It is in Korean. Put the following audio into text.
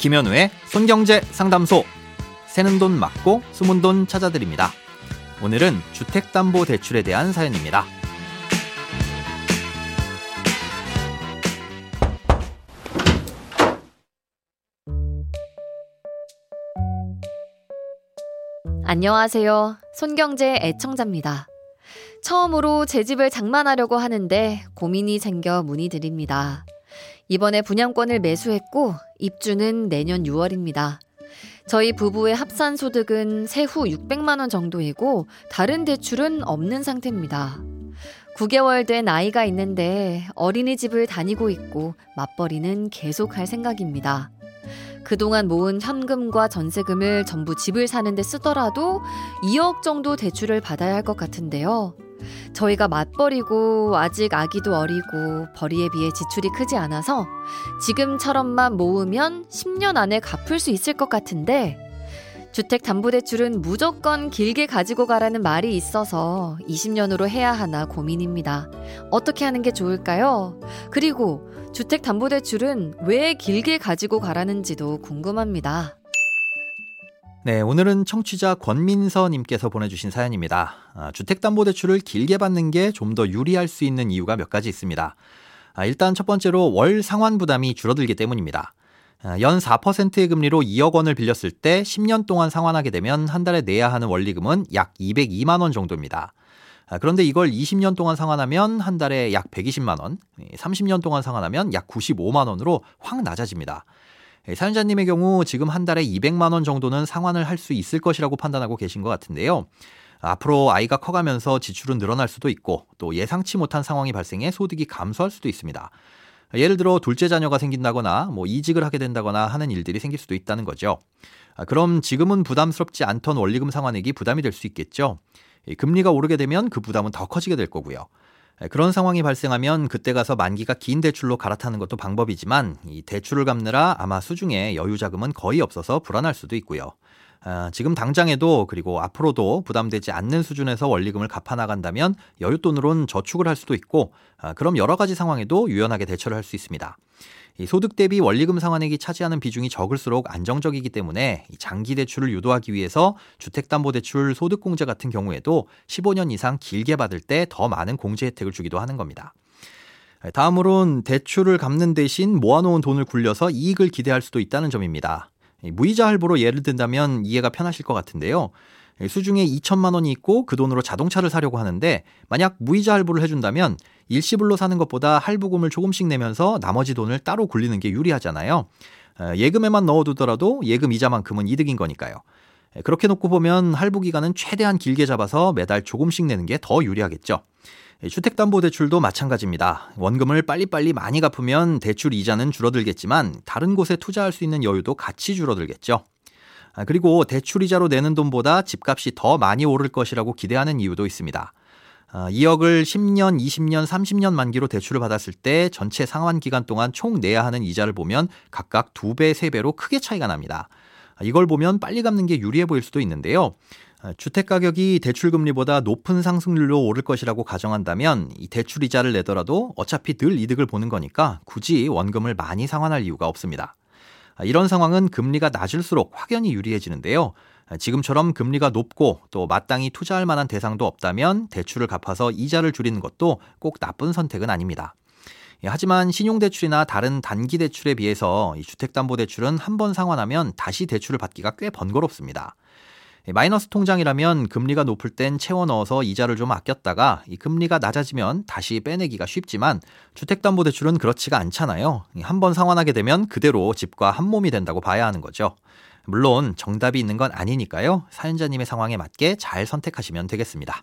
김현우의 손경제 상담소, 새는 돈 막고 숨은 돈 찾아드립니다. 오늘은 주택담보대출에 대한 사연입니다. 안녕하세요. 손경제 애청자입니다. 처음으로 제 집을 장만하려고 하는데 고민이 생겨 문의드립니다. 이번에 분양권을 매수했고 입주는 내년 6월입니다. 저희 부부의 합산 소득은 세후 600만 원 정도이고 다른 대출은 없는 상태입니다. 9개월 된 아이가 있는데 어린이집을 다니고 있고 맞벌이는 계속할 생각입니다. 그동안 모은 현금과 전세금을 전부 집을 사는 데 쓰더라도 2억 정도 대출을 받아야 할 것 같은데요. 저희가 맞벌이고 아직 아기도 어리고 벌이에 비해 지출이 크지 않아서 지금처럼만 모으면 10년 안에 갚을 수 있을 것 같은데, 주택담보대출은 무조건 길게 가지고 가라는 말이 있어서 20년으로 해야 하나 고민입니다. 어떻게 하는 게 좋을까요? 그리고 주택담보대출은 왜 길게 가지고 가라는지도 궁금합니다. 네, 오늘은 청취자 권민서님께서 보내주신 사연입니다. 주택담보대출을 길게 받는 게 좀 더 유리할 수 있는 이유가 몇 가지 있습니다. 일단 첫 번째로 월 상환 부담이 줄어들기 때문입니다. 연 4%의 금리로 2억 원을 빌렸을 때 10년 동안 상환하게 되면 한 달에 내야 하는 원리금은 약 202만 원 정도입니다. 그런데 이걸 20년 동안 상환하면 한 달에 약 120만 원, 30년 동안 상환하면 약 95만 원으로 확 낮아집니다. 사연자님의 경우 지금 한 달에 200만 원 정도는 상환을 할 수 있을 것이라고 판단하고 계신 것 같은데요. 앞으로 아이가 커가면서 지출은 늘어날 수도 있고 또 예상치 못한 상황이 발생해 소득이 감소할 수도 있습니다. 예를 들어 둘째 자녀가 생긴다거나 이직을 하게 된다거나 하는 일들이 생길 수도 있다는 거죠. 그럼 지금은 부담스럽지 않던 원리금 상환액이 부담이 될 수 있겠죠. 금리가 오르게 되면 그 부담은 더 커지게 될 거고요. 그런 상황이 발생하면 그때 가서 만기가 긴 대출로 갈아타는 것도 방법이지만 이 대출을 갚느라 아마 수중에 여유 자금은 거의 없어서 불안할 수도 있고요. 지금 당장에도 그리고 앞으로도 부담되지 않는 수준에서 원리금을 갚아나간다면 여윳돈으론 저축을 할 수도 있고 그럼 여러 가지 상황에도 유연하게 대처를 할 수 있습니다. 이 소득 대비 원리금 상환액이 차지하는 비중이 적을수록 안정적이기 때문에 장기 대출을 유도하기 위해서 주택담보대출 소득공제 같은 경우에도 15년 이상 길게 받을 때 더 많은 공제 혜택을 주기도 하는 겁니다. 다음으론 대출을 갚는 대신 모아놓은 돈을 굴려서 이익을 기대할 수도 있다는 점입니다. 무이자 할부로 예를 든다면 이해가 편하실 것 같은데요. 수중에 2천만 원이 있고 그 돈으로 자동차를 사려고 하는데 만약 무이자 할부를 해준다면 일시불로 사는 것보다 할부금을 조금씩 내면서 나머지 돈을 따로 굴리는 게 유리하잖아요. 예금에만 넣어두더라도 예금 이자만큼은 이득인 거니까요. 그렇게 놓고 보면 할부 기간은 최대한 길게 잡아서 매달 조금씩 내는 게 더 유리하겠죠. 주택담보대출도 마찬가지입니다. 원금을 빨리빨리 많이 갚으면 대출 이자는 줄어들겠지만 다른 곳에 투자할 수 있는 여유도 같이 줄어들겠죠. 그리고 대출 이자로 내는 돈보다 집값이 더 많이 오를 것이라고 기대하는 이유도 있습니다. 2억을 10년, 20년, 30년 만기로 대출을 받았을 때 전체 상환 기간 동안 총 내야 하는 이자를 보면 각각 2배, 3배로 크게 차이가 납니다. 이걸 보면 빨리 갚는 게 유리해 보일 수도 있는데요. 주택가격이 대출금리보다 높은 상승률로 오를 것이라고 가정한다면 이 대출 이자를 내더라도 어차피 늘 이득을 보는 거니까 굳이 원금을 많이 상환할 이유가 없습니다. 이런 상황은 금리가 낮을수록 확연히 유리해지는데요. 지금처럼 금리가 높고 또 마땅히 투자할 만한 대상도 없다면 대출을 갚아서 이자를 줄이는 것도 꼭 나쁜 선택은 아닙니다. 하지만 신용대출이나 다른 단기 대출에 비해서 이 주택담보대출은 한번 상환하면 다시 대출을 받기가 꽤 번거롭습니다. 마이너스 통장이라면 금리가 높을 땐 채워 넣어서 이자를 좀 아꼈다가 이 금리가 낮아지면 다시 빼내기가 쉽지만 주택담보대출은 그렇지가 않잖아요. 한번 상환하게 되면 그대로 집과 한 몸이 된다고 봐야 하는 거죠. 물론 정답이 있는 건 아니니까요. 사연자님의 상황에 맞게 잘 선택하시면 되겠습니다.